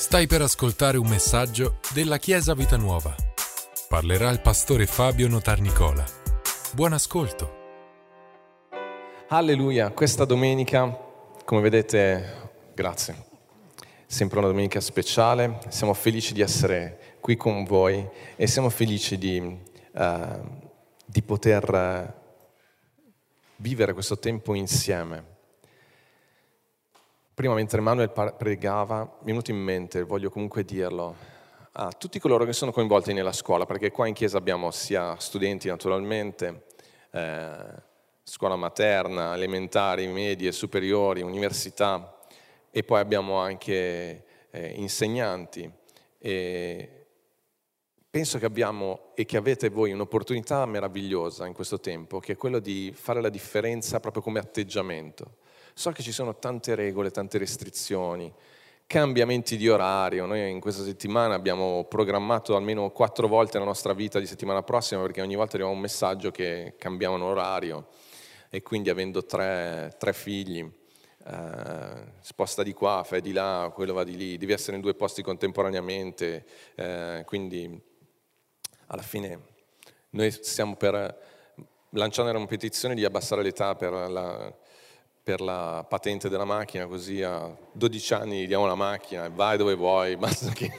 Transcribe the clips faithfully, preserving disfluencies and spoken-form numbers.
Stai per ascoltare un messaggio della Chiesa Vita Nuova. Parlerà il pastore Fabio Notarnicola. Buon ascolto. Alleluia, questa domenica, come vedete, grazie, sempre una domenica speciale. Siamo felici di essere qui con voi e siamo felici di, uh, di poter vivere questo tempo insieme. Prima, mentre Manuel pregava, mi è venuto in mente, voglio comunque dirlo, a tutti coloro che sono coinvolti nella scuola, perché qua in chiesa abbiamo sia studenti naturalmente, eh, scuola materna, elementari, medie, superiori, università, e poi abbiamo anche eh, insegnanti. E penso che abbiamo e che avete voi un'opportunità meravigliosa in questo tempo, che è quello di fare la differenza proprio come atteggiamento. So che ci sono tante regole, tante restrizioni, cambiamenti di orario. Noi in questa settimana abbiamo programmato almeno quattro volte la nostra vita di settimana prossima, perché ogni volta arriva un messaggio che cambiavano orario, e quindi avendo tre, tre figli, eh, sposta di qua, fai di là, quello va di lì, devi essere in due posti contemporaneamente, eh, quindi alla fine noi stiamo per lanciare una petizione di abbassare l'età per la... per la patente della macchina, così a dodici anni diamo la macchina e vai dove vuoi, basta che...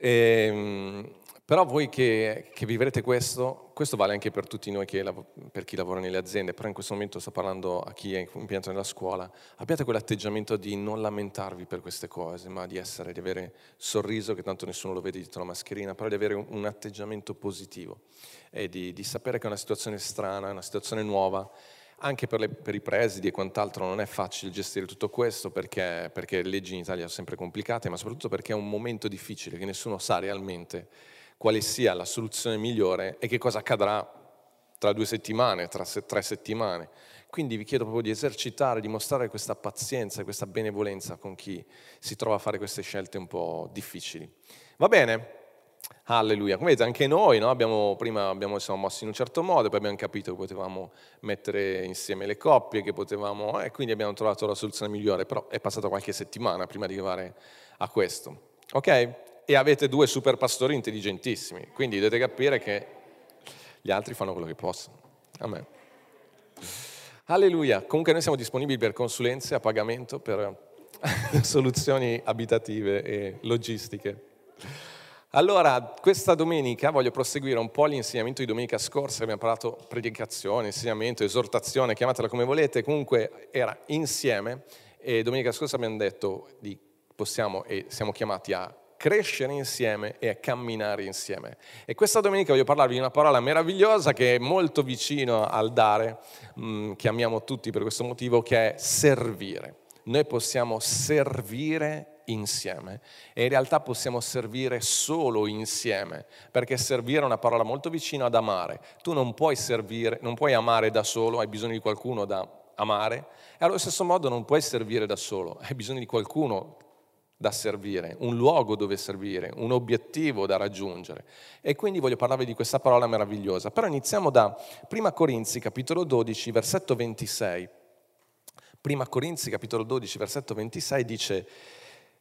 e, però voi che, che vivrete questo, questo vale anche per tutti noi, che, per chi lavora nelle aziende, però in questo momento sto parlando a chi è impianto nella scuola, abbiate quell'atteggiamento di non lamentarvi per queste cose, ma di essere, di avere sorriso, che tanto nessuno lo vede dietro la mascherina, però di avere un atteggiamento positivo e di, di sapere che è una situazione strana, è una situazione nuova. Anche per, le, per i presidi e quant'altro non è facile gestire tutto questo, perché, perché le leggi in Italia sono sempre complicate, ma soprattutto perché è un momento difficile che nessuno sa realmente quale sia la soluzione migliore e che cosa accadrà tra due settimane, tra se, tre settimane. Quindi vi chiedo proprio di esercitare, di mostrare questa pazienza e questa benevolenza con chi si trova a fare queste scelte un po' difficili. Va bene? Alleluia, come vedete anche noi, no? abbiamo, prima abbiamo siamo mossi in un certo modo, poi abbiamo capito che potevamo mettere insieme le coppie, che potevamo, e eh, quindi abbiamo trovato la soluzione migliore, però è passata qualche settimana prima di arrivare a questo, ok? E avete due super pastori intelligentissimi, quindi dovete capire che gli altri fanno quello che possono. Amen. Alleluia, comunque noi siamo disponibili per consulenze a pagamento, per soluzioni abitative e logistiche. Allora, questa domenica voglio proseguire un po' l'insegnamento di domenica scorsa, abbiamo parlato predicazione, insegnamento, esortazione, chiamatela come volete, comunque era insieme, e domenica scorsa abbiamo detto di possiamo e siamo chiamati a crescere insieme e a camminare insieme. E questa domenica voglio parlarvi di una parola meravigliosa che è molto vicino al dare, che amiamo tutti per questo motivo, che è servire. Noi possiamo servire insieme, e in realtà possiamo servire solo insieme, perché servire è una parola molto vicina ad amare. Tu non puoi servire, non puoi amare da solo, hai bisogno di qualcuno da amare, e allo stesso modo non puoi servire da solo, hai bisogno di qualcuno da servire, un luogo dove servire, un obiettivo da raggiungere. E quindi voglio parlarvi di questa parola meravigliosa. Però iniziamo da Prima Corinzi capitolo dodici versetto ventisei. Prima Corinzi capitolo dodici versetto ventisei dice: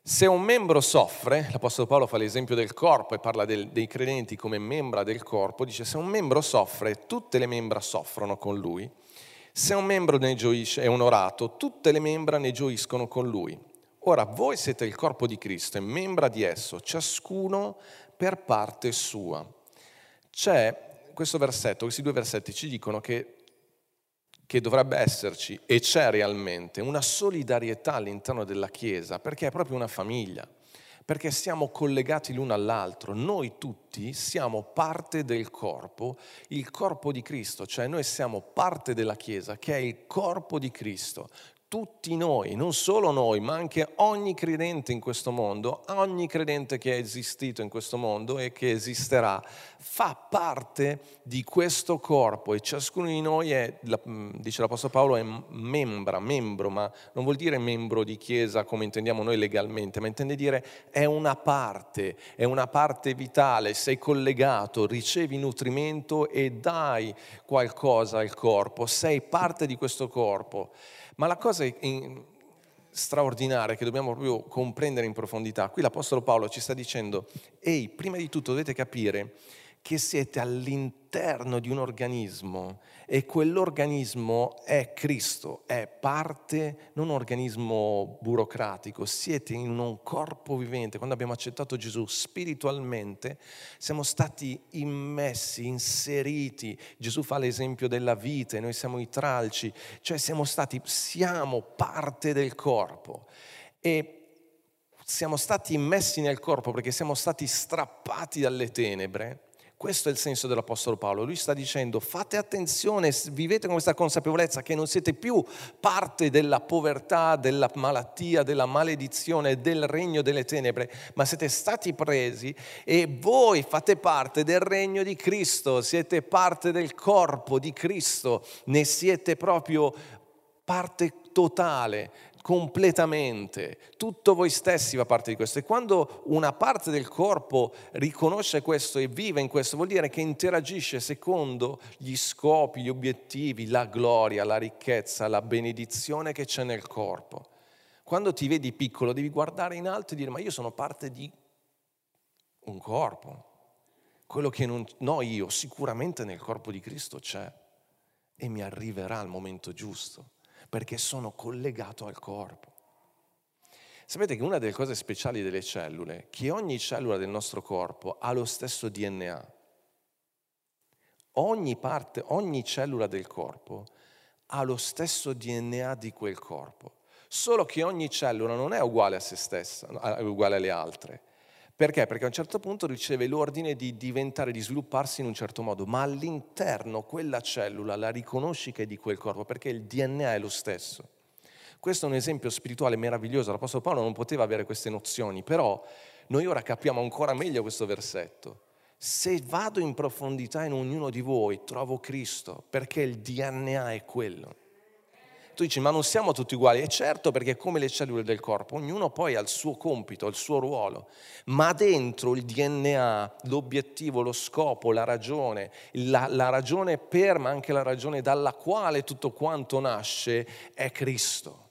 se un membro soffre, l'Apostolo Paolo fa l'esempio del corpo e parla del, dei credenti come membra del corpo, dice se un membro soffre, tutte le membra soffrono con lui, se un membro ne gioisce, è onorato, tutte le membra ne gioiscono con lui. Ora voi siete il corpo di Cristo e membra di esso, ciascuno per parte sua. C'è questo versetto, questi due versetti ci dicono che che dovrebbe esserci, e c'è realmente, una solidarietà all'interno della Chiesa, perché è proprio una famiglia, perché siamo collegati l'uno all'altro. Noi tutti siamo parte del corpo, il corpo di Cristo, cioè noi siamo parte della Chiesa, che è il corpo di Cristo. Tutti noi, non solo noi, ma anche ogni credente in questo mondo, ogni credente che è esistito in questo mondo e che esisterà, fa parte di questo corpo, e ciascuno di noi è, dice l'Apostolo Paolo, è membra, membro, ma non vuol dire membro di chiesa come intendiamo noi legalmente, ma intende dire è una parte, è una parte vitale, sei collegato, ricevi nutrimento e dai qualcosa al corpo, sei parte di questo corpo. Ma la cosa straordinaria che dobbiamo proprio comprendere in profondità. Qui l'Apostolo Paolo ci sta dicendo: ehi, prima di tutto dovete capire che siete all'interno di un organismo e quell'organismo è Cristo, è parte, non un organismo burocratico, siete in un corpo vivente. Quando abbiamo accettato Gesù spiritualmente siamo stati immessi, inseriti. Gesù fa l'esempio della vite, noi siamo i tralci, cioè siamo stati, siamo parte del corpo e siamo stati immessi nel corpo perché siamo stati strappati dalle tenebre. Questo è il senso dell'Apostolo Paolo. Lui sta dicendo: fate attenzione, vivete con questa consapevolezza che non siete più parte della povertà, della malattia, della maledizione, del regno delle tenebre, ma siete stati presi e voi fate parte del regno di Cristo, siete parte del corpo di Cristo, ne siete proprio parte totale, completamente, tutto voi stessi fa parte di questo. E quando una parte del corpo riconosce questo e vive in questo, vuol dire che interagisce secondo gli scopi, gli obiettivi, la gloria, la ricchezza, la benedizione che c'è nel corpo. Quando ti vedi piccolo devi guardare in alto e dire: ma io sono parte di un corpo, quello che non no io sicuramente nel corpo di Cristo c'è e mi arriverà al momento giusto, perché sono collegato al corpo. Sapete che una delle cose speciali delle cellule è che ogni cellula del nostro corpo ha lo stesso D N A. Ogni parte, ogni cellula del corpo ha lo stesso D N A di quel corpo, solo che ogni cellula non è uguale a se stessa, è uguale alle altre. Perché? Perché a un certo punto riceve l'ordine di diventare, di svilupparsi in un certo modo, ma all'interno quella cellula la riconosci che è di quel corpo, perché il D N A è lo stesso. Questo è un esempio spirituale meraviglioso. L'Apostolo Paolo non poteva avere queste nozioni, però noi ora capiamo ancora meglio questo versetto. Se vado in profondità in ognuno di voi, trovo Cristo, perché il D N A è quello. Tu dici: ma non siamo tutti uguali? E certo, perché come le cellule del corpo, ognuno poi ha il suo compito, il suo ruolo, ma dentro il D N A, l'obiettivo, lo scopo, la ragione, la, la ragione per, ma anche la ragione dalla quale tutto quanto nasce, è Cristo.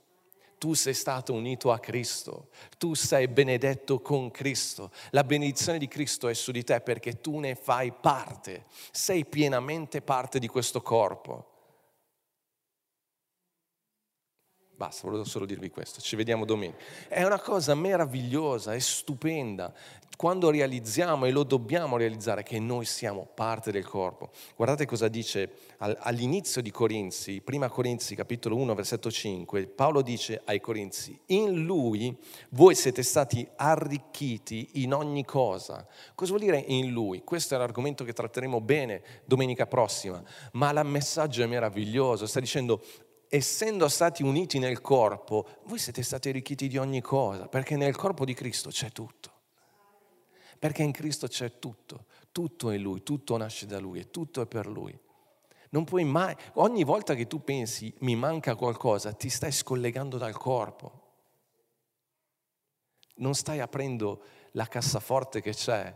Tu sei stato unito a Cristo, tu sei benedetto con Cristo, la benedizione di Cristo è su di te perché tu ne fai parte, sei pienamente parte di questo corpo. Basta, volevo solo dirvi questo, ci vediamo domenica. È una cosa meravigliosa, è stupenda, quando realizziamo, e lo dobbiamo realizzare, che noi siamo parte del corpo. Guardate cosa dice all'inizio di Corinzi, Prima Corinzi capitolo uno versetto cinque, Paolo dice ai Corinzi: in lui voi siete stati arricchiti in ogni cosa. Cosa vuol dire in lui? Questo è l'argomento che tratteremo bene domenica prossima, ma il messaggio è meraviglioso, sta dicendo: essendo stati uniti nel corpo, voi siete stati arricchiti di ogni cosa, perché nel corpo di Cristo c'è tutto. Perché in Cristo c'è tutto, tutto è Lui, tutto nasce da Lui e tutto è per Lui. Non puoi mai, ogni volta che tu pensi mi manca qualcosa, ti stai scollegando dal corpo. Non stai aprendo la cassaforte che c'è,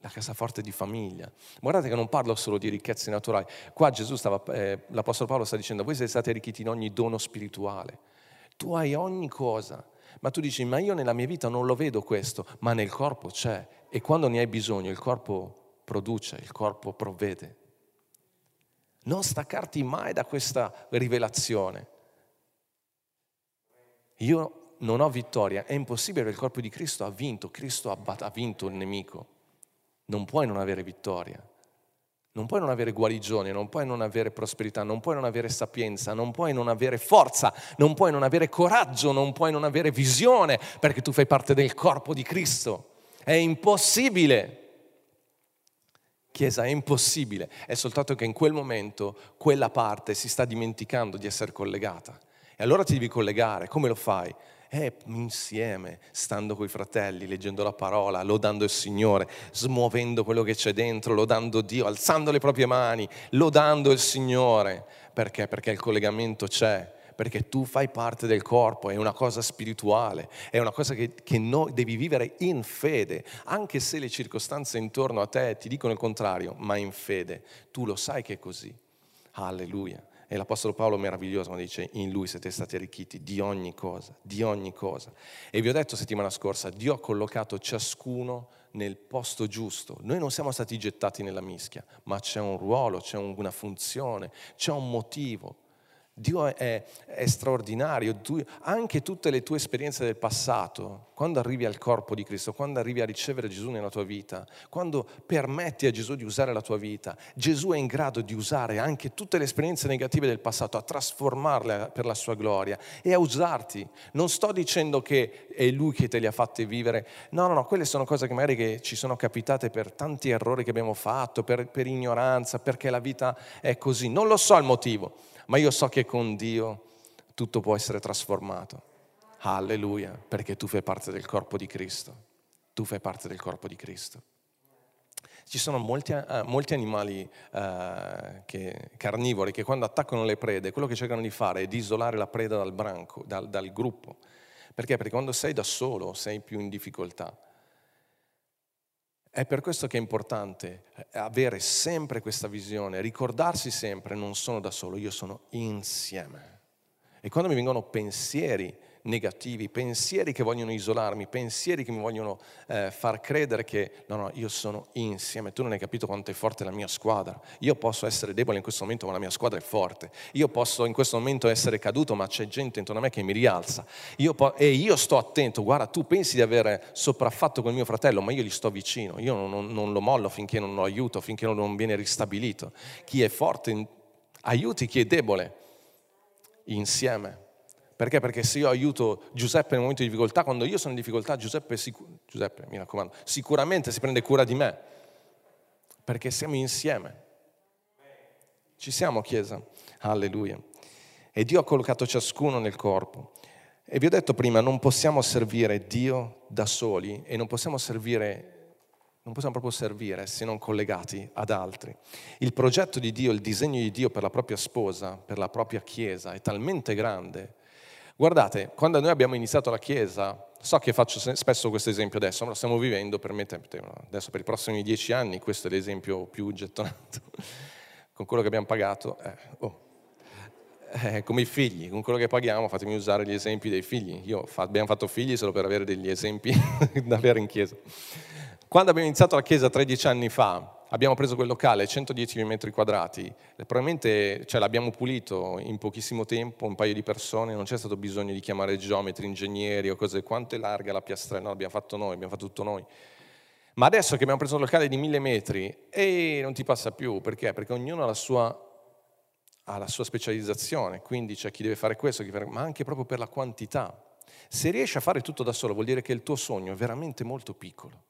la cassaforte di famiglia. Guardate che non parlo solo di ricchezze naturali. Qua Gesù stava, eh, l'Apostolo Paolo sta dicendo: voi siete stati arricchiti in ogni dono spirituale. Tu hai ogni cosa, ma tu dici: ma io nella mia vita non lo vedo questo, ma nel corpo c'è. E quando ne hai bisogno, il corpo produce, il corpo provvede. Non staccarti mai da questa rivelazione. Io non ho vittoria, è impossibile, perché il corpo di Cristo ha vinto, Cristo ha, ha vinto il nemico. Non puoi non avere vittoria, non puoi non avere guarigione, non puoi non avere prosperità, non puoi non avere sapienza, non puoi non avere forza, non puoi non avere coraggio, non puoi non avere visione, perché tu fai parte del corpo di Cristo. È impossibile. Chiesa, è impossibile. È soltanto che in quel momento quella parte si sta dimenticando di essere collegata. E allora ti devi collegare. Come lo fai? Eh, insieme, stando coi fratelli, leggendo la parola, lodando il Signore, smuovendo quello che c'è dentro, lodando Dio, alzando le proprie mani, lodando il Signore. Perché? Perché il collegamento c'è, perché tu fai parte del corpo, è una cosa spirituale, è una cosa che, che no, devi vivere in fede, anche se le circostanze intorno a te ti dicono il contrario, ma in fede, tu lo sai che è così. Alleluia. E l'Apostolo Paolo è meraviglioso quando dice: in Lui siete stati arricchiti di ogni cosa, di ogni cosa. E vi ho detto settimana scorsa, Dio ha collocato ciascuno nel posto giusto. Noi non siamo stati gettati nella mischia, ma c'è un ruolo, c'è una funzione, c'è un motivo. Dio è, è straordinario. Tu, anche tutte le tue esperienze del passato, quando arrivi al corpo di Cristo, quando arrivi a ricevere Gesù nella tua vita, quando permetti a Gesù di usare la tua vita, Gesù è in grado di usare anche tutte le esperienze negative del passato, a trasformarle per la sua gloria e a usarti. Non sto dicendo che è Lui che te le ha fatte vivere. No, no, no, quelle sono cose che magari che ci sono capitate per tanti errori che abbiamo fatto, per, per ignoranza, perché la vita è così. Non lo so il motivo. Ma io so che con Dio tutto può essere trasformato. Alleluia, perché tu fai parte del corpo di Cristo. Tu fai parte del corpo di Cristo. Ci sono molti, eh, molti animali eh, che, carnivori che quando attaccano le prede, quello che cercano di fare è di isolare la preda dal branco, dal, dal gruppo. Perché? Perché quando sei da solo sei più in difficoltà. È per questo che è importante avere sempre questa visione, ricordarsi sempre: non sono da solo, io sono insieme. E quando mi vengono pensieri negativi, pensieri che vogliono isolarmi, pensieri che mi vogliono eh, far credere che no, no, io sono insieme, tu non hai capito quanto è forte la mia squadra, io posso essere debole in questo momento ma la mia squadra è forte, io posso in questo momento essere caduto ma c'è gente intorno a me che mi rialza, io po- e io sto attento, guarda, tu pensi di aver sopraffatto con mio fratello ma io gli sto vicino, io non, non, non lo mollo finché non lo aiuto, finché non viene ristabilito. Chi è forte aiuti chi è debole, insieme. Perché? Perché se io aiuto Giuseppe nel momento di difficoltà, quando io sono in difficoltà, Giuseppe, sicur- Giuseppe, mi raccomando, sicuramente si prende cura di me. Perché siamo insieme. Ci siamo, Chiesa? Alleluia. E Dio ha collocato ciascuno nel corpo. E vi ho detto prima, non possiamo servire Dio da soli e non possiamo servire... Non possiamo proprio servire se non collegati ad altri. Il progetto di Dio, il disegno di Dio per la propria sposa, per la propria Chiesa, è talmente grande. Guardate, quando noi abbiamo iniziato la Chiesa, so che faccio spesso questo esempio adesso, ma lo stiamo vivendo, per me, adesso per i prossimi dieci anni, questo è l'esempio più gettonato, con quello che abbiamo pagato, eh, oh. eh, come i figli, con quello che paghiamo, fatemi usare gli esempi dei figli, Io fa, abbiamo fatto figli solo per avere degli esempi da avere in Chiesa. Quando abbiamo iniziato la Chiesa tredici anni fa, abbiamo preso quel locale, centodieci metri quadrati, probabilmente cioè, l'abbiamo pulito in pochissimo tempo, un paio di persone, non c'è stato bisogno di chiamare geometri, ingegneri o cose, quanto è larga la piastrella, no, l'abbiamo fatto noi, abbiamo fatto tutto noi. Ma adesso che abbiamo preso un locale di mille metri, e non ti passa più, perché? Perché ognuno ha la sua, ha la sua specializzazione, quindi c'è chi deve fare questo, chi deve fare... ma anche proprio per la quantità. Se riesci a fare tutto da solo vuol dire che il tuo sogno è veramente molto piccolo.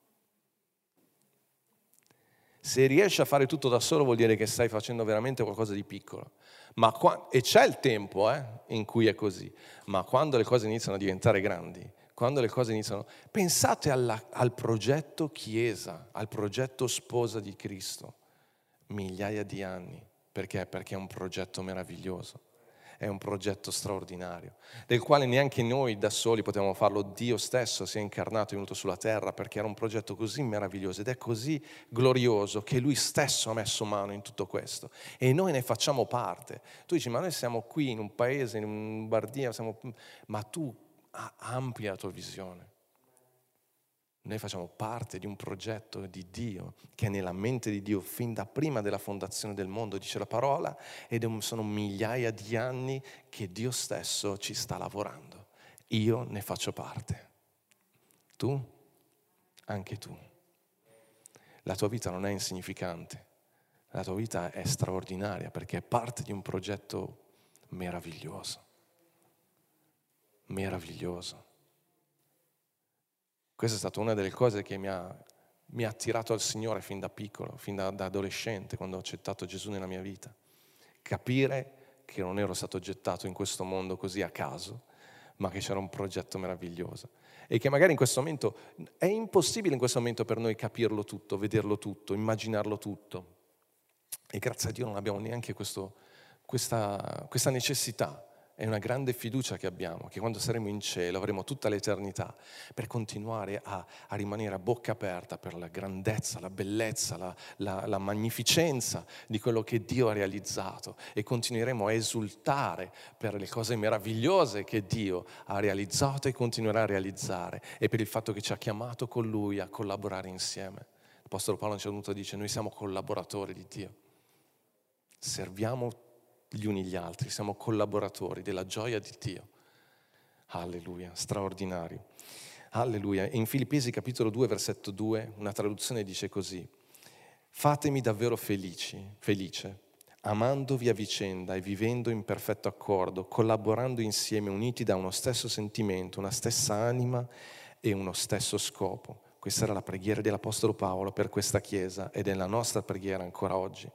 Se riesci a fare tutto da solo vuol dire che stai facendo veramente qualcosa di piccolo. Ma qua, e c'è il tempo eh, in cui è così, ma quando le cose iniziano a diventare grandi, quando le cose iniziano... Pensate alla, al progetto Chiesa, al progetto Sposa di Cristo. Migliaia di anni. Perché? Perché è un progetto meraviglioso. È un progetto straordinario, del quale neanche noi da soli potevamo farlo. Dio stesso si è incarnato e venuto sulla terra perché era un progetto così meraviglioso ed è così glorioso che Lui stesso ha messo mano in tutto questo. E noi ne facciamo parte. Tu dici, ma noi siamo qui in un paese, in un Lombardia, siamo... ma tu amplia la tua visione. Noi facciamo parte di un progetto di Dio che è nella mente di Dio fin da prima della fondazione del mondo, dice la parola, ed sono migliaia di anni che Dio stesso ci sta lavorando. Io ne faccio parte. Tu? Anche tu. La tua vita non è insignificante, la tua vita è straordinaria perché è parte di un progetto meraviglioso. Meraviglioso. Questa è stata una delle cose che mi ha, mi ha attirato al Signore fin da piccolo, fin da, da adolescente, quando ho accettato Gesù nella mia vita. Capire che non ero stato gettato in questo mondo così a caso, ma che c'era un progetto meraviglioso. E che magari in questo momento, è impossibile in questo momento per noi capirlo tutto, vederlo tutto, immaginarlo tutto. E grazie a Dio non abbiamo neanche questo, questa, questa necessità È una grande fiducia che abbiamo, che quando saremo in cielo avremo tutta l'eternità per continuare a, a rimanere a bocca aperta per la grandezza, la bellezza, la, la, la magnificenza di quello che Dio ha realizzato, e continueremo a esultare per le cose meravigliose che Dio ha realizzato e continuerà a realizzare, e per il fatto che ci ha chiamato con Lui a collaborare insieme. L'Apostolo Paolo a un certo punto dice: noi siamo collaboratori di Dio, serviamo tutti gli uni gli altri, siamo collaboratori della gioia di Dio. Alleluia, straordinario. Alleluia. E in Filippesi capitolo due, versetto due, una traduzione dice così: fatemi davvero felici, felice, amandovi a vicenda e vivendo in perfetto accordo, collaborando insieme, uniti da uno stesso sentimento, una stessa anima e uno stesso scopo. Questa era la preghiera dell'Apostolo Paolo per questa Chiesa, ed è la nostra preghiera ancora oggi.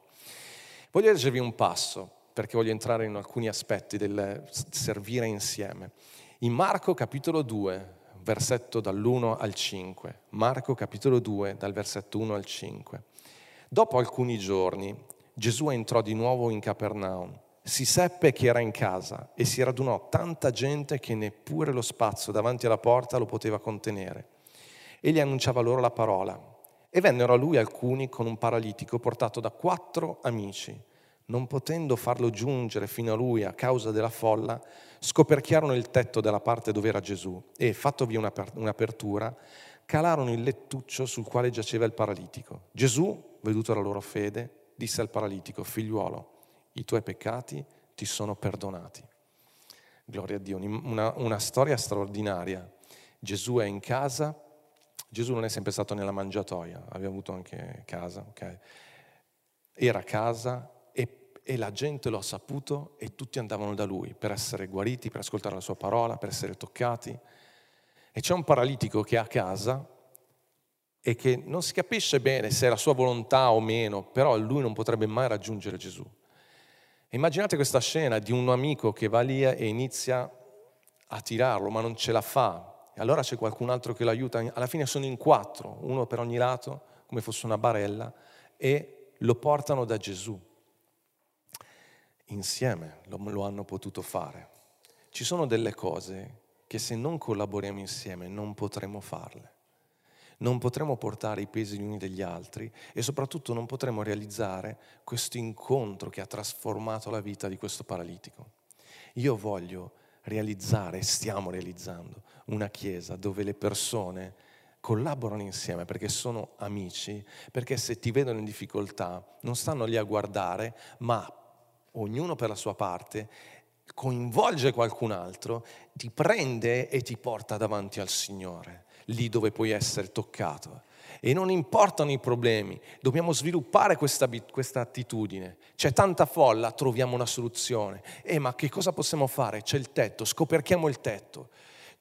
Voglio leggervi un passo, perché voglio entrare in alcuni aspetti del servire insieme. In Marco capitolo due, versetto dall'uno al cinque. Marco capitolo due, dal versetto uno al cinque. Dopo alcuni giorni, Gesù entrò di nuovo in Capernaum. Si seppe che era in casa e si radunò tanta gente che neppure lo spazio davanti alla porta lo poteva contenere. Egli annunciava loro la parola. E vennero a lui alcuni con un paralitico portato da quattro amici. Non potendo farlo giungere fino a lui a causa della folla, scoperchiarono il tetto della parte dove era Gesù e, fattovi un'apertura, calarono il lettuccio sul quale giaceva il paralitico. Gesù, veduto la loro fede, disse al paralitico: figliuolo, i tuoi peccati ti sono perdonati. Gloria a Dio, una, una storia straordinaria. Gesù è in casa. Gesù non è sempre stato nella mangiatoia, aveva avuto anche casa, ok? Era a casa. E la gente lo ha saputo e tutti andavano da lui per essere guariti, per ascoltare la sua parola, per essere toccati. E c'è un paralitico che è a casa e che non si capisce bene se è la sua volontà o meno, però lui non potrebbe mai raggiungere Gesù. E immaginate questa scena di un amico che va lì e inizia a tirarlo, ma non ce la fa. E allora c'è qualcun altro che lo aiuta. Alla fine sono in quattro, uno per ogni lato, come fosse una barella, e lo portano da Gesù. Insieme lo, lo hanno potuto fare. Ci sono delle cose che se non collaboriamo insieme non potremo farle. Non potremo portare i pesi gli uni degli altri e soprattutto non potremo realizzare questo incontro che ha trasformato la vita di questo paralitico. Io voglio realizzare, e stiamo realizzando, una chiesa dove le persone collaborano insieme perché sono amici, perché se ti vedono in difficoltà non stanno lì a guardare, ma ognuno per la sua parte, coinvolge qualcun altro, ti prende e ti porta davanti al Signore, lì dove puoi essere toccato. E non importano i problemi, dobbiamo sviluppare questa, questa attitudine. C'è tanta folla, troviamo una soluzione. E ma che cosa possiamo fare? C'è il tetto, scoperchiamo il tetto.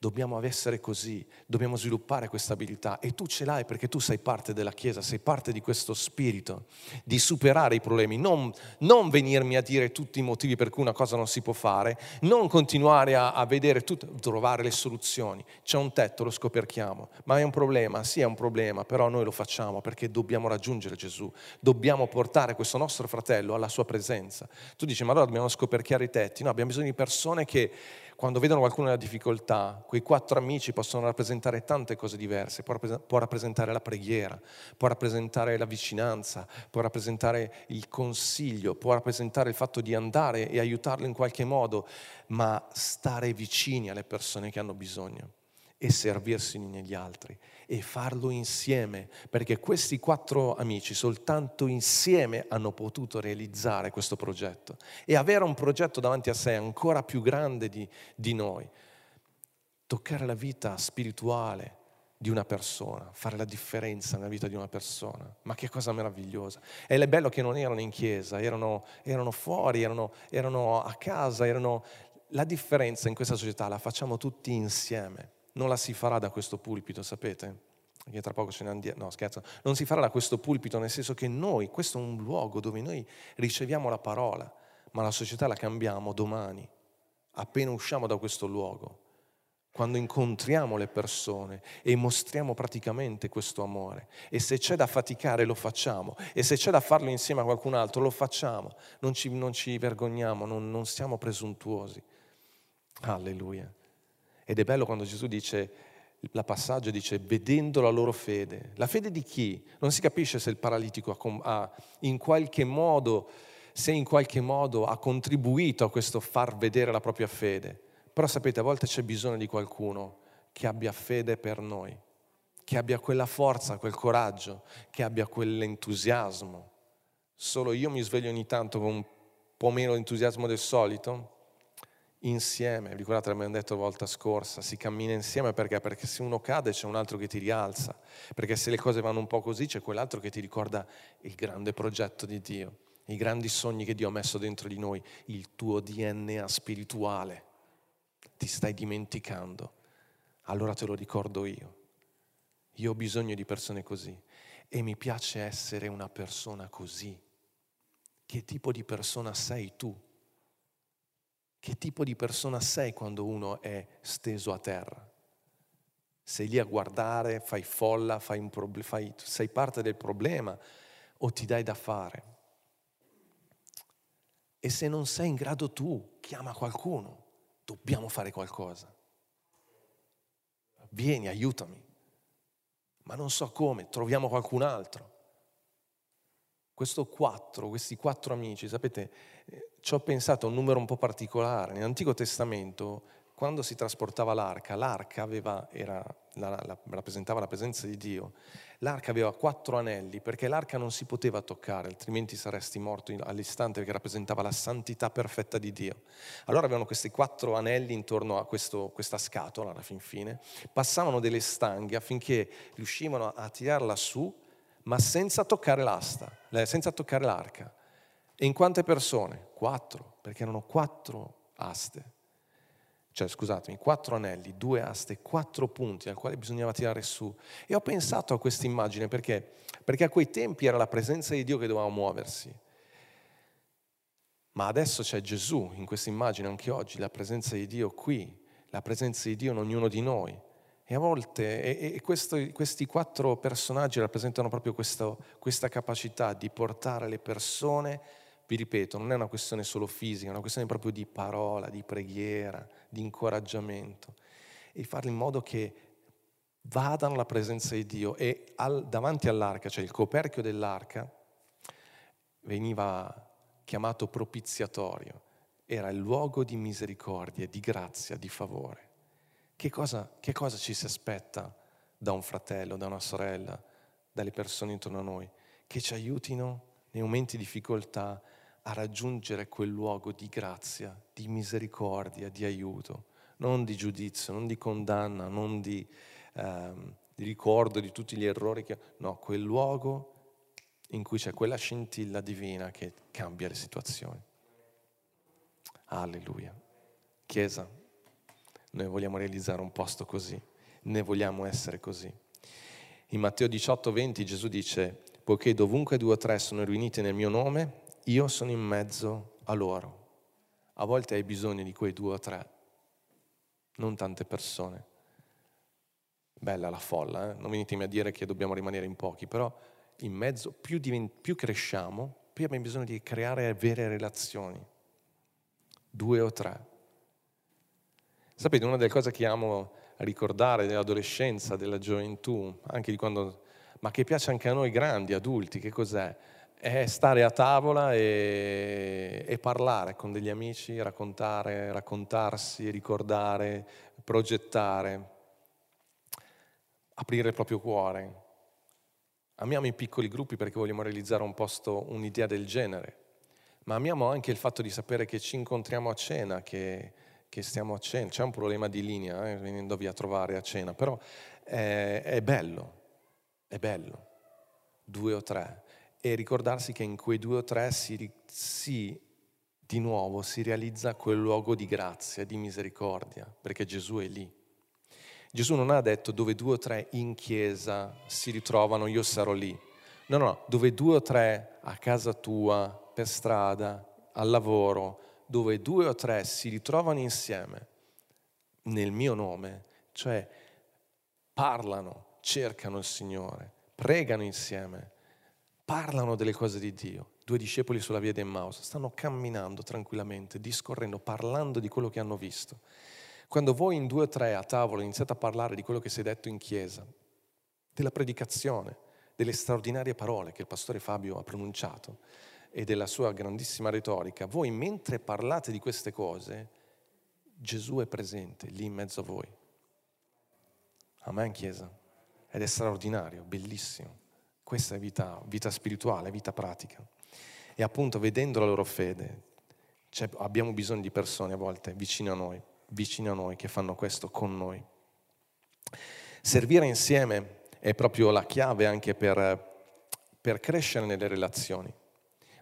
Dobbiamo essere così, dobbiamo sviluppare questa abilità e tu ce l'hai perché tu sei parte della Chiesa, sei parte di questo spirito di superare i problemi, non, non venirmi a dire tutti i motivi per cui una cosa non si può fare, non continuare a, a vedere tutto, trovare le soluzioni. C'è un tetto, lo scoperchiamo, ma è un problema, sì è un problema, però noi lo facciamo perché dobbiamo raggiungere Gesù, dobbiamo portare questo nostro fratello alla sua presenza. Tu dici: ma allora dobbiamo scoperchiare i tetti? No, abbiamo bisogno di persone che quando vedono qualcuno nella difficoltà, quei quattro amici possono rappresentare tante cose diverse, può rappresentare la preghiera, può rappresentare la vicinanza, può rappresentare il consiglio, può rappresentare il fatto di andare e aiutarlo in qualche modo, ma stare vicini alle persone che hanno bisogno e servirsi gli uni agli altri e farlo insieme, perché questi quattro amici soltanto insieme hanno potuto realizzare questo progetto e avere un progetto davanti a sé ancora più grande di, di noi, toccare la vita spirituale di una persona, fare la differenza nella vita di una persona. Ma che cosa meravigliosa. E è bello che non erano in chiesa, erano, erano fuori, erano, erano a casa, erano... La differenza in questa società la facciamo tutti insieme. Non la si farà da questo pulpito, sapete? Perché tra poco ce ne andiamo, no scherzo, non si farà da questo pulpito nel senso che noi, questo è un luogo dove noi riceviamo la parola, ma la società la cambiamo domani, appena usciamo da questo luogo, quando incontriamo le persone e mostriamo praticamente questo amore. E se c'è da faticare lo facciamo, e se c'è da farlo insieme a qualcun altro lo facciamo, non ci, non ci vergogniamo, non, non siamo presuntuosi. Alleluia. Ed è bello quando Gesù dice, la passaggio dice, vedendo la loro fede. La fede di chi? Non si capisce se il paralitico ha in qualche modo, se in qualche modo ha contribuito a questo far vedere la propria fede. Però sapete, a volte c'è bisogno di qualcuno che abbia fede per noi, che abbia quella forza, quel coraggio, che abbia quell'entusiasmo. Solo io mi sveglio ogni tanto con un po' meno entusiasmo del solito. Insieme, ricordate, l'abbiamo detto la volta scorsa, si cammina insieme perché? Perché se uno cade c'è un altro che ti rialza, perché se le cose vanno un po' così c'è quell'altro che ti ricorda il grande progetto di Dio, i grandi sogni che Dio ha messo dentro di noi, il tuo D N A spirituale. Ti stai dimenticando, allora te lo ricordo io. Io ho bisogno di persone così e mi piace essere una persona così. Che tipo di persona sei tu? Che tipo di persona sei quando uno è steso a terra? Sei lì a guardare, fai folla, fai un proble- fai, sei parte del problema o ti dai da fare? E se non sei in grado tu, chiama qualcuno. Dobbiamo fare qualcosa. Vieni, aiutami. Ma non so come, troviamo qualcun altro. Questo quattro, questi quattro amici, sapete, ci ho pensato a un numero un po' particolare. Nell'Antico Testamento, quando si trasportava l'arca, l'arca aveva, era, la, la, rappresentava la presenza di Dio. L'arca aveva quattro anelli, perché l'arca non si poteva toccare, altrimenti saresti morto all'istante, perché rappresentava la santità perfetta di Dio. Allora avevano questi quattro anelli intorno a questo, questa scatola, alla fin fine. Passavano delle stanghe affinché riuscivano a tirarla su, ma senza toccare l'asta, senza toccare l'arca. E in quante persone? Quattro, perché erano quattro aste. Cioè, scusatemi, quattro anelli, due aste, quattro punti al quale bisognava tirare su. E ho pensato a questa immagine perché? Perché a quei tempi era la presenza di Dio che doveva muoversi. Ma adesso c'è Gesù in questa immagine, anche oggi, la presenza di Dio qui, la presenza di Dio in ognuno di noi. E a volte e, e questo, questi quattro personaggi rappresentano proprio questo, questa capacità di portare le persone. Vi ripeto, non è una questione solo fisica, è una questione proprio di parola, di preghiera, di incoraggiamento, e farli in modo che vadano alla presenza di Dio. E al, davanti all'arca, cioè il coperchio dell'arca, veniva chiamato propiziatorio, era il luogo di misericordia, di grazia, di favore. Che cosa, che cosa ci si aspetta da un fratello, da una sorella, dalle persone intorno a noi? Che ci aiutino nei momenti di difficoltà a raggiungere quel luogo di grazia, di misericordia, di aiuto, non di giudizio, non di condanna, non di, ehm, di ricordo di tutti gli errori. Che... No, quel luogo in cui c'è quella scintilla divina che cambia le situazioni. Alleluia. Chiesa. Noi vogliamo realizzare un posto così, ne vogliamo essere così. In Matteo diciotto venti Gesù dice, poiché dovunque due o tre sono riuniti nel mio nome, io sono in mezzo a loro. A volte hai bisogno di quei due o tre, non tante persone. Bella la folla, eh? Non venitemi a dire che dobbiamo rimanere in pochi, però in mezzo, più, divent- più cresciamo, più abbiamo bisogno di creare vere relazioni. Due o tre. Sapete, una delle cose che amo ricordare dell'adolescenza, della gioventù, anche di quando, ma che piace anche a noi grandi, adulti, che cos'è? È stare a tavola e, e parlare con degli amici, raccontare, raccontarsi, ricordare, progettare, aprire il proprio cuore. Amiamo i piccoli gruppi perché vogliamo realizzare un posto, un'idea del genere, ma amiamo anche il fatto di sapere che ci incontriamo a cena, che... che stiamo a cena, c'è un problema di linea eh, venendovi a trovare a cena, però eh, è bello, è bello, due o tre, e ricordarsi che in quei due o tre si, si, di nuovo si realizza quel luogo di grazia, di misericordia, perché Gesù è lì. Gesù non ha detto dove due o tre in chiesa si ritrovano, io sarò lì. No, no, no, dove due o tre a casa tua, per strada, al lavoro, dove due o tre si ritrovano insieme nel mio nome, cioè parlano, cercano il Signore, pregano insieme, parlano delle cose di Dio, due discepoli sulla via di Emmaus stanno camminando tranquillamente, discorrendo, parlando di quello che hanno visto. Quando voi in due o tre a tavola iniziate a parlare di quello che si è detto in chiesa, della predicazione, delle straordinarie parole che il pastore Fabio ha pronunciato e della sua grandissima retorica, voi mentre parlate di queste cose, Gesù è presente lì in mezzo a voi. Amen, chiesa? Ed è straordinario, bellissimo. Questa è vita, vita spirituale, vita pratica. E appunto, vedendo la loro fede, cioè, abbiamo bisogno di persone a volte vicino a noi, vicino a noi, che fanno questo con noi. Servire insieme è proprio la chiave anche per, per crescere nelle relazioni.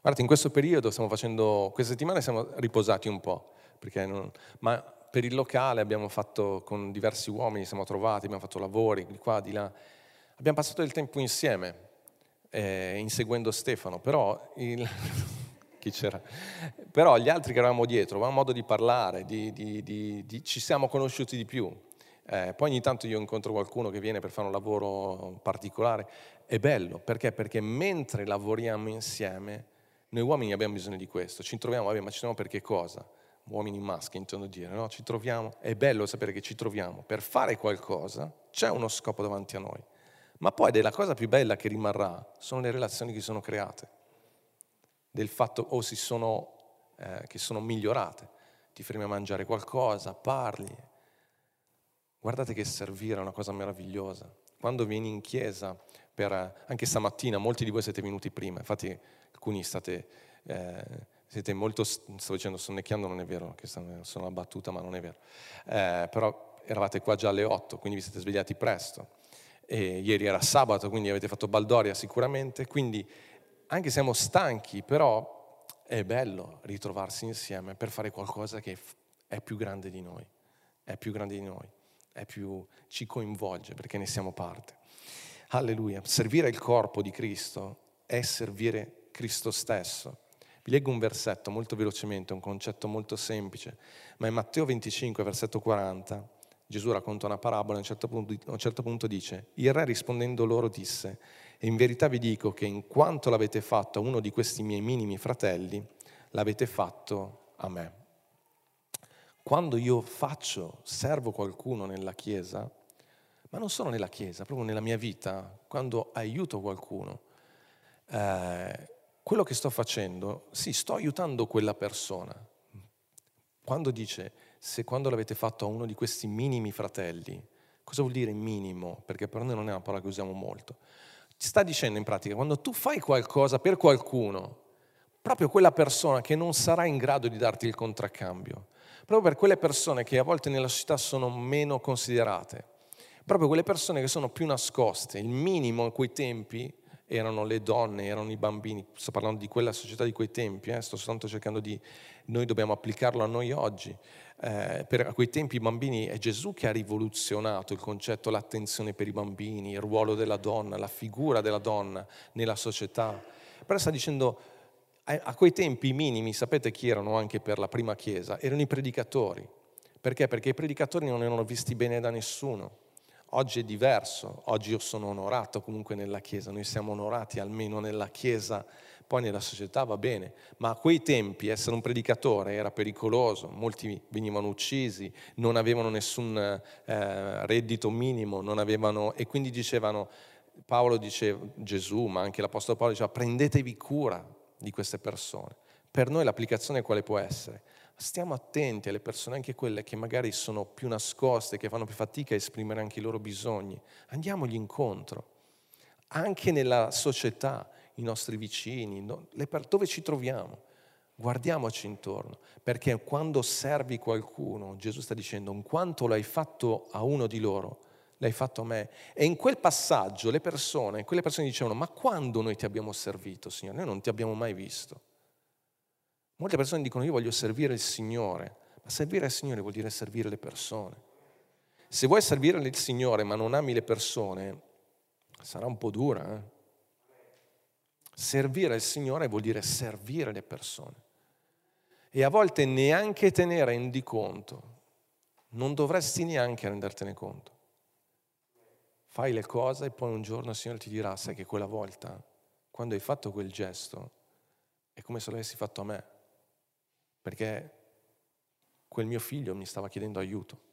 Guardate, in questo periodo stiamo facendo, questa settimana siamo riposati un po', perché non, ma per il locale abbiamo fatto con diversi uomini, siamo trovati, abbiamo fatto lavori di qua, di là, abbiamo passato del tempo insieme, eh, inseguendo Stefano, però il chi c'era? Però gli altri che eravamo dietro, avevamo modo di parlare, di, di, di, di, ci siamo conosciuti di più. Eh, poi ogni tanto io incontro qualcuno che viene per fare un lavoro particolare. È bello, perché? Perché mentre lavoriamo insieme, noi uomini abbiamo bisogno di questo. Ci troviamo, vabbè, ma ci troviamo per che cosa? Uomini maschi, intendo dire, no? Ci troviamo, è bello sapere che ci troviamo per fare qualcosa, c'è uno scopo davanti a noi. Ma poi della cosa più bella che rimarrà sono le relazioni che sono create. Del fatto o si sono, eh, che sono migliorate, ti fermi a mangiare qualcosa, parli. Guardate che servire è una cosa meravigliosa. Quando vieni in chiesa, per, anche stamattina, molti di voi siete venuti prima, infatti alcuni state, eh, siete molto, sto dicendo sonnecchiando, non è vero, che sono una battuta ma non è vero, eh, però eravate qua già alle otto, quindi vi siete svegliati presto. E ieri era sabato, quindi avete fatto baldoria sicuramente, quindi anche siamo stanchi, però è bello ritrovarsi insieme per fare qualcosa che è più grande di noi, è più grande di noi, è più, ci coinvolge perché ne siamo parte. Alleluia. Servire il corpo di Cristo è servire Cristo stesso. Vi leggo un versetto molto velocemente, un concetto molto semplice, ma in Matteo venticinque, versetto quaranta, Gesù racconta una parabola e a un certo punto, a un certo punto dice: «Il re rispondendo loro disse: E in verità vi dico che in quanto l'avete fatto a uno di questi miei minimi fratelli, l'avete fatto a me». Quando io faccio, servo qualcuno nella Chiesa, ma non solo nella Chiesa, proprio nella mia vita, quando aiuto qualcuno, eh, quello che sto facendo, sì, sto aiutando quella persona. Quando dice, se quando l'avete fatto a uno di questi minimi fratelli, cosa vuol dire minimo? Perché per noi non è una parola che usiamo molto. Ci sta dicendo in pratica, quando tu fai qualcosa per qualcuno, proprio quella persona che non sarà in grado di darti il contraccambio, proprio per quelle persone che a volte nella società sono meno considerate, proprio quelle persone che sono più nascoste, il minimo in quei tempi erano le donne, erano i bambini, sto parlando di quella società di quei tempi, eh? Sto soltanto cercando di, noi dobbiamo applicarlo a noi oggi, eh, per, a quei tempi i bambini, è Gesù che ha rivoluzionato il concetto, l'attenzione per i bambini, il ruolo della donna, la figura della donna nella società, però sta dicendo, a, a quei tempi i minimi, sapete chi erano anche per la prima chiesa? Erano i predicatori, perché? Perché i predicatori non erano visti bene da nessuno. Oggi è diverso, oggi io sono onorato comunque nella Chiesa, noi siamo onorati almeno nella Chiesa, poi nella società va bene, ma a quei tempi essere un predicatore era pericoloso, molti venivano uccisi, non avevano nessun eh, reddito minimo, non avevano, e quindi dicevano, Paolo diceva, Gesù, ma anche l'Apostolo Paolo diceva, prendetevi cura di queste persone. Per noi l'applicazione quale può essere? Stiamo attenti alle persone, anche quelle che magari sono più nascoste, che fanno più fatica a esprimere anche i loro bisogni. Andiamogli incontro. Anche nella società, i nostri vicini, dove ci troviamo? Guardiamoci intorno, perché quando servi qualcuno, Gesù sta dicendo, in quanto l'hai fatto a uno di loro, l'hai fatto a me. E in quel passaggio le persone, quelle persone dicevano, ma quando noi ti abbiamo servito, Signore? Noi non ti abbiamo mai visto. Molte persone dicono io voglio servire il Signore, ma servire il Signore vuol dire servire le persone. Se vuoi servire il Signore ma non ami le persone, sarà un po' dura. Eh? Servire il Signore vuol dire servire le persone. E a volte neanche te ne rendi conto. Non dovresti neanche rendertene conto. Fai le cose e poi un giorno il Signore ti dirà, sai che quella volta, quando hai fatto quel gesto, è come se l'avessi fatto a me, perché quel mio figlio mi stava chiedendo aiuto.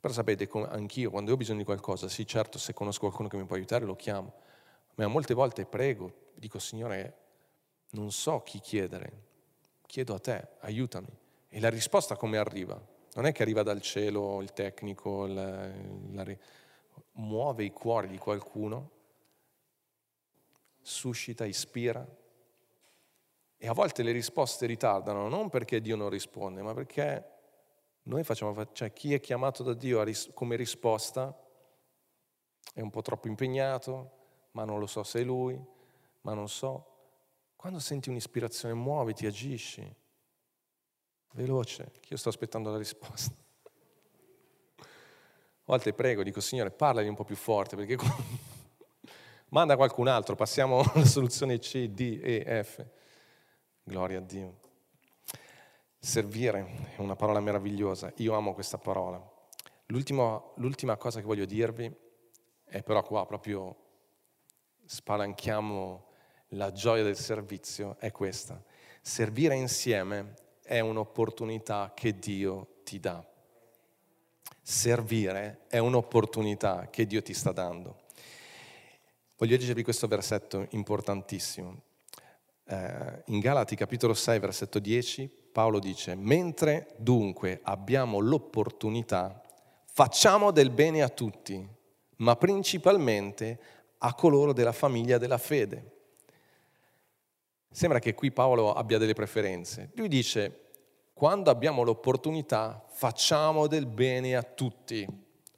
Però sapete, anch'io, quando ho bisogno di qualcosa, sì, certo, se conosco qualcuno che mi può aiutare, lo chiamo, ma molte volte prego, dico, Signore, non so chi chiedere, chiedo a te, aiutami. E la risposta come arriva? Non è che arriva dal cielo il tecnico, la, la, muove i cuori di qualcuno, suscita, ispira. E a volte le risposte ritardano, non perché Dio non risponde, ma perché noi facciamo, cioè chi è chiamato da Dio come risposta è un po' troppo impegnato, ma non lo so se è lui, ma non so. Quando senti un'ispirazione, muoviti, agisci. Veloce, che io sto aspettando la risposta. A volte prego, dico, Signore, parlagli un po' più forte, perché manda qualcun altro, passiamo alla soluzione C, D, E, F. Gloria a Dio. Servire è una parola meravigliosa, io amo questa parola. L'ultimo, l'ultima cosa che voglio dirvi è però qua proprio spalanchiamo la gioia del servizio, è questa. Servire insieme è un'opportunità che Dio ti dà. Servire è un'opportunità che Dio ti sta dando. Voglio leggervi questo versetto importantissimo. Eh, in Galati capitolo sei, versetto dieci, Paolo dice: mentre dunque abbiamo l'opportunità, facciamo del bene a tutti, ma principalmente a coloro della famiglia della fede. Sembra che qui Paolo abbia delle preferenze. Lui dice: quando abbiamo l'opportunità, facciamo del bene a tutti,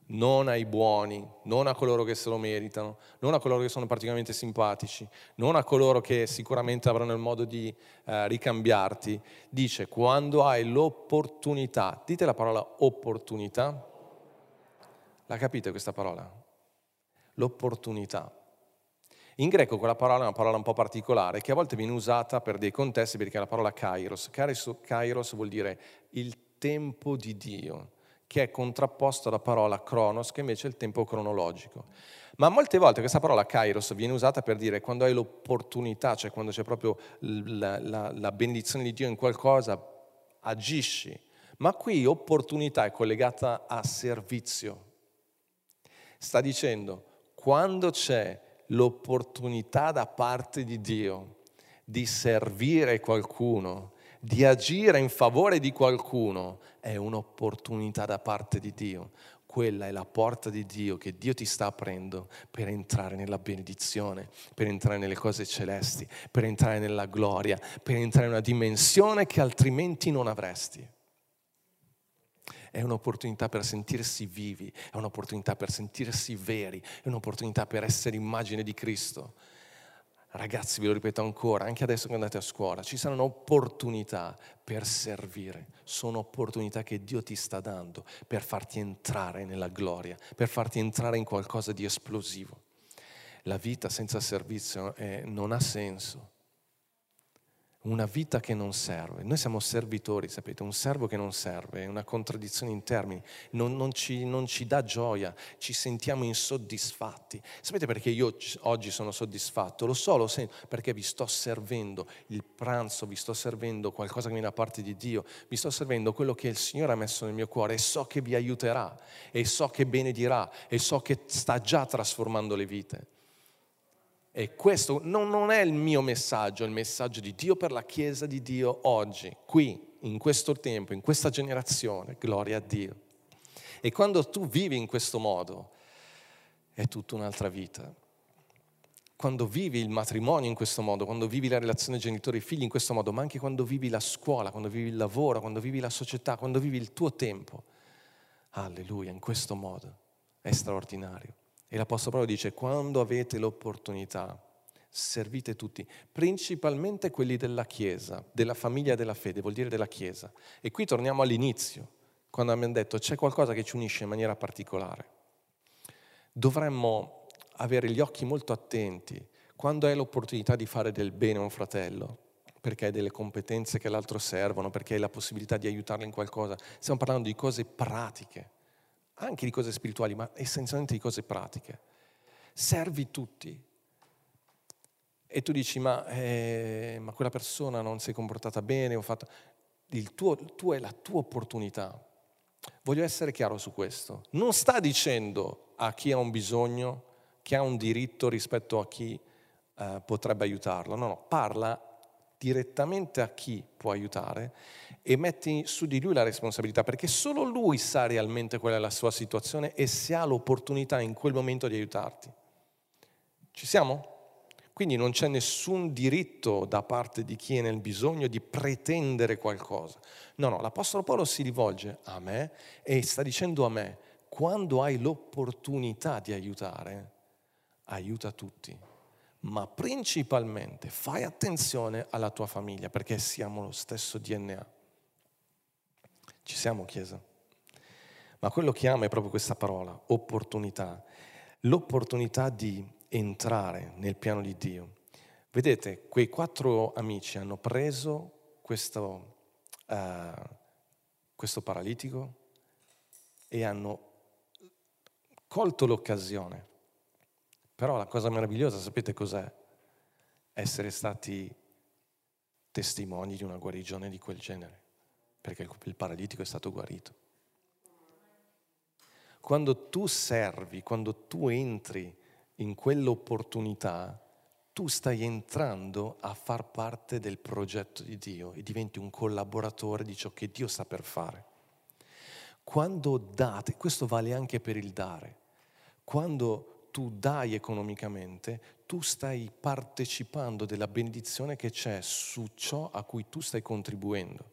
non ai buoni, non a coloro che se lo meritano, non a coloro che sono particolarmente simpatici, non a coloro che sicuramente avranno il modo di eh, ricambiarti. Dice, quando hai l'opportunità, dite la parola opportunità, la capite questa parola? L'opportunità. In greco quella parola è una parola un po' particolare, che a volte viene usata per dei contesti, perché è la parola kairos. Kairos vuol dire il tempo di Dio, che è contrapposto alla parola cronos, che invece è il tempo cronologico. Ma molte volte questa parola kairos viene usata per dire quando hai l'opportunità, cioè quando c'è proprio la, la, la benedizione di Dio in qualcosa, agisci. Ma qui opportunità è collegata a servizio. Sta dicendo, quando c'è l'opportunità da parte di Dio di servire qualcuno, di agire in favore di qualcuno, è un'opportunità da parte di Dio. Quella è la porta di Dio che Dio ti sta aprendo per entrare nella benedizione, per entrare nelle cose celesti, per entrare nella gloria, per entrare in una dimensione che altrimenti non avresti. È un'opportunità per sentirsi vivi, è un'opportunità per sentirsi veri, è un'opportunità per essere immagine di Cristo. Ragazzi, ve lo ripeto ancora, anche adesso che andate a scuola, ci saranno opportunità per servire. Sono opportunità che Dio ti sta dando per farti entrare nella gloria, per farti entrare in qualcosa di esplosivo. La vita senza servizio eh, non ha senso. Una vita che non serve. Noi siamo servitori, sapete, un servo che non serve, è una contraddizione in termini, non, non, ci, non ci dà gioia, ci sentiamo insoddisfatti. Sapete perché io oggi sono soddisfatto? Lo so, lo sento, perché vi sto servendo il pranzo, vi sto servendo qualcosa che viene da parte di Dio, vi sto servendo quello che il Signore ha messo nel mio cuore e so che vi aiuterà, e so che benedirà, e so che sta già trasformando le vite. E questo non, non è il mio messaggio, è il messaggio di Dio per la Chiesa di Dio oggi, qui, in questo tempo, in questa generazione, gloria a Dio. E quando tu vivi in questo modo, è tutta un'altra vita. Quando vivi il matrimonio in questo modo, quando vivi la relazione genitori-figli in questo modo, ma anche quando vivi la scuola, quando vivi il lavoro, quando vivi la società, quando vivi il tuo tempo, alleluia, in questo modo, è straordinario. E l'Apostolo Paolo dice, quando avete l'opportunità, servite tutti, principalmente quelli della Chiesa, della famiglia della fede, vuol dire della Chiesa. E qui torniamo all'inizio, quando abbiamo detto c'è qualcosa che ci unisce in maniera particolare. Dovremmo avere gli occhi molto attenti quando hai l'opportunità di fare del bene a un fratello, perché hai delle competenze che all'altro servono, perché hai la possibilità di aiutarlo in qualcosa. Stiamo parlando di cose pratiche, anche di cose spirituali, ma essenzialmente di cose pratiche. Servi tutti. e tu dici ma, eh, ma quella persona non si è comportata bene, ho fatto... Il tuo, il tuo è la tua opportunità. Voglio essere chiaro su questo. Non sta dicendo a chi ha un bisogno che ha un diritto rispetto a chi eh, potrebbe aiutarlo. No, no, parla direttamente a chi può aiutare e metti su di lui la responsabilità, perché solo lui sa realmente qual è la sua situazione e se ha l'opportunità in quel momento di aiutarti. Ci siamo? Quindi non c'è nessun diritto da parte di chi è nel bisogno di pretendere qualcosa. No, no, l'Apostolo Paolo si rivolge a me e sta dicendo a me, quando hai l'opportunità di aiutare, aiuta tutti, ma principalmente fai attenzione alla tua famiglia, perché siamo lo stesso D N A. Ci siamo, Chiesa? Ma quello che ama è proprio questa parola, opportunità. L'opportunità di entrare nel piano di Dio. Vedete, quei quattro amici hanno preso questo, uh, questo paralitico e hanno colto l'occasione. Però la cosa meravigliosa, sapete cos'è? Essere stati testimoni di una guarigione di quel genere, perché il paralitico è stato guarito. Quando tu servi, quando tu entri in quell'opportunità, tu stai entrando a far parte del progetto di Dio e diventi un collaboratore di ciò che Dio sta per fare. Quando date, questo vale anche per il dare, quando tu dai economicamente, tu stai partecipando della benedizione che c'è su ciò a cui tu stai contribuendo.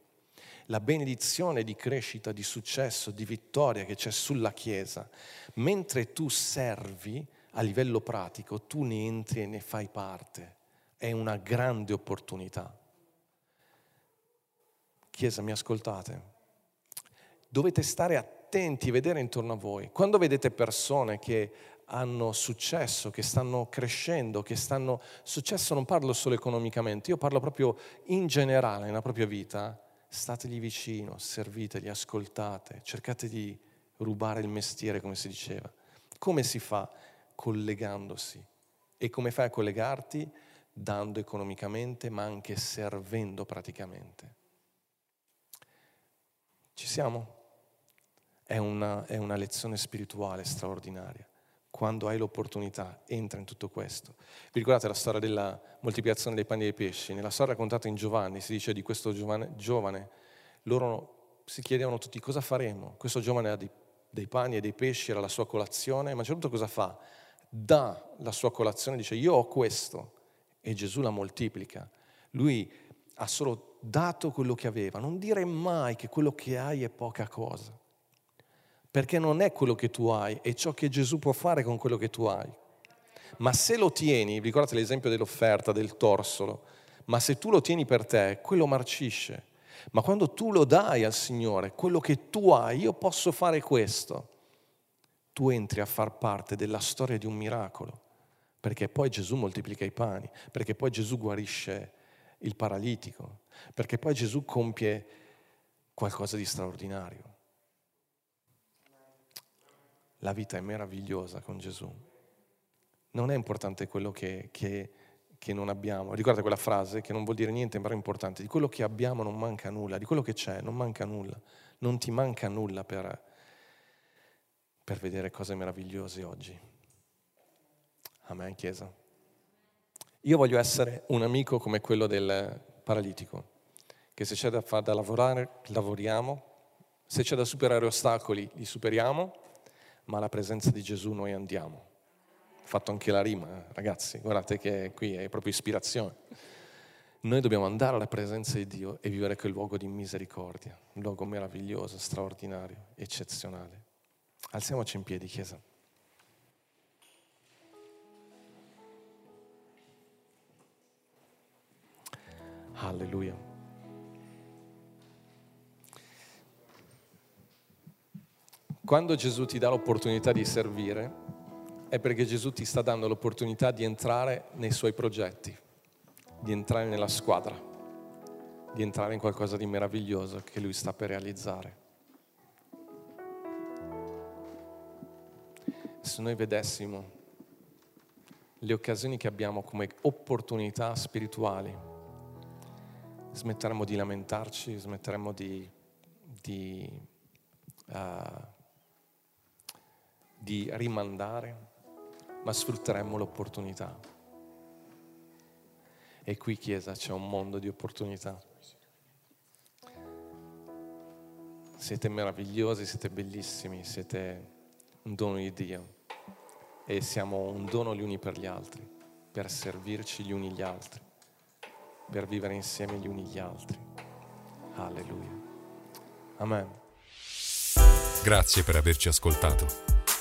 La benedizione di crescita, di successo, di vittoria che c'è sulla Chiesa. Mentre tu servi, a livello pratico, tu ne entri e ne fai parte. È una grande opportunità. Chiesa, mi ascoltate? Dovete stare attenti, vedere intorno a voi. Quando vedete persone che hanno successo, che stanno crescendo, che stanno... Successo non parlo solo economicamente, io parlo proprio in generale, nella propria vita. Stategli vicino, serviteli, ascoltate, cercate di rubare il mestiere, come si diceva. Come si fa? Collegandosi. E come fai a collegarti? Dando economicamente, ma anche servendo praticamente. Ci siamo? È una, è una lezione spirituale straordinaria. Quando hai l'opportunità, entra in tutto questo. Vi ricordate la storia della moltiplicazione dei panni e dei pesci? Nella storia raccontata in Giovanni si dice di questo giovane, giovane loro si chiedevano tutti cosa faremo. Questo giovane ha dei, dei panni e dei pesci, era la sua colazione, ma a un certo punto cosa fa? Dà la sua colazione, dice io ho questo, e Gesù la moltiplica. Lui ha solo dato quello che aveva. Non dire mai che quello che hai è poca cosa, perché non è quello che tu hai, è ciò che Gesù può fare con quello che tu hai. Ma se lo tieni, ricordate l'esempio dell'offerta, del torsolo, ma se tu lo tieni per te, quello marcisce. Ma quando tu lo dai al Signore, quello che tu hai, io posso fare questo, tu entri a far parte della storia di un miracolo, perché poi Gesù moltiplica i pani, perché poi Gesù guarisce il paralitico, perché poi Gesù compie qualcosa di straordinario. La vita è meravigliosa con Gesù. Non è importante quello che, che, che non abbiamo. Ricordate quella frase che non vuol dire niente, però è importante. Di quello che abbiamo non manca nulla, di quello che c'è non manca nulla. Non ti manca nulla per... per vedere cose meravigliose oggi. Amen, Chiesa. Io voglio essere un amico come quello del paralitico, che se c'è da far da lavorare, lavoriamo, se c'è da superare ostacoli, li superiamo, ma alla presenza di Gesù noi andiamo. Ho fatto anche la rima, ragazzi, guardate che qui è proprio ispirazione. Noi dobbiamo andare alla presenza di Dio e vivere quel luogo di misericordia, un luogo meraviglioso, straordinario, eccezionale. Alziamoci in piedi, Chiesa. Alleluia. Quando Gesù ti dà l'opportunità di servire, è perché Gesù ti sta dando l'opportunità di entrare nei suoi progetti, di entrare nella squadra, di entrare in qualcosa di meraviglioso che lui sta per realizzare. Se noi vedessimo le occasioni che abbiamo come opportunità spirituali, smetteremo di lamentarci, smetteremo di, di, uh, di rimandare, ma sfrutteremo l'opportunità. E qui, Chiesa, c'è un mondo di opportunità. Siete meravigliosi, siete bellissimi, siete un dono di Dio e siamo un dono gli uni per gli altri, per servirci gli uni gli altri, per vivere insieme gli uni gli altri. Alleluia. Amen. Grazie per averci ascoltato.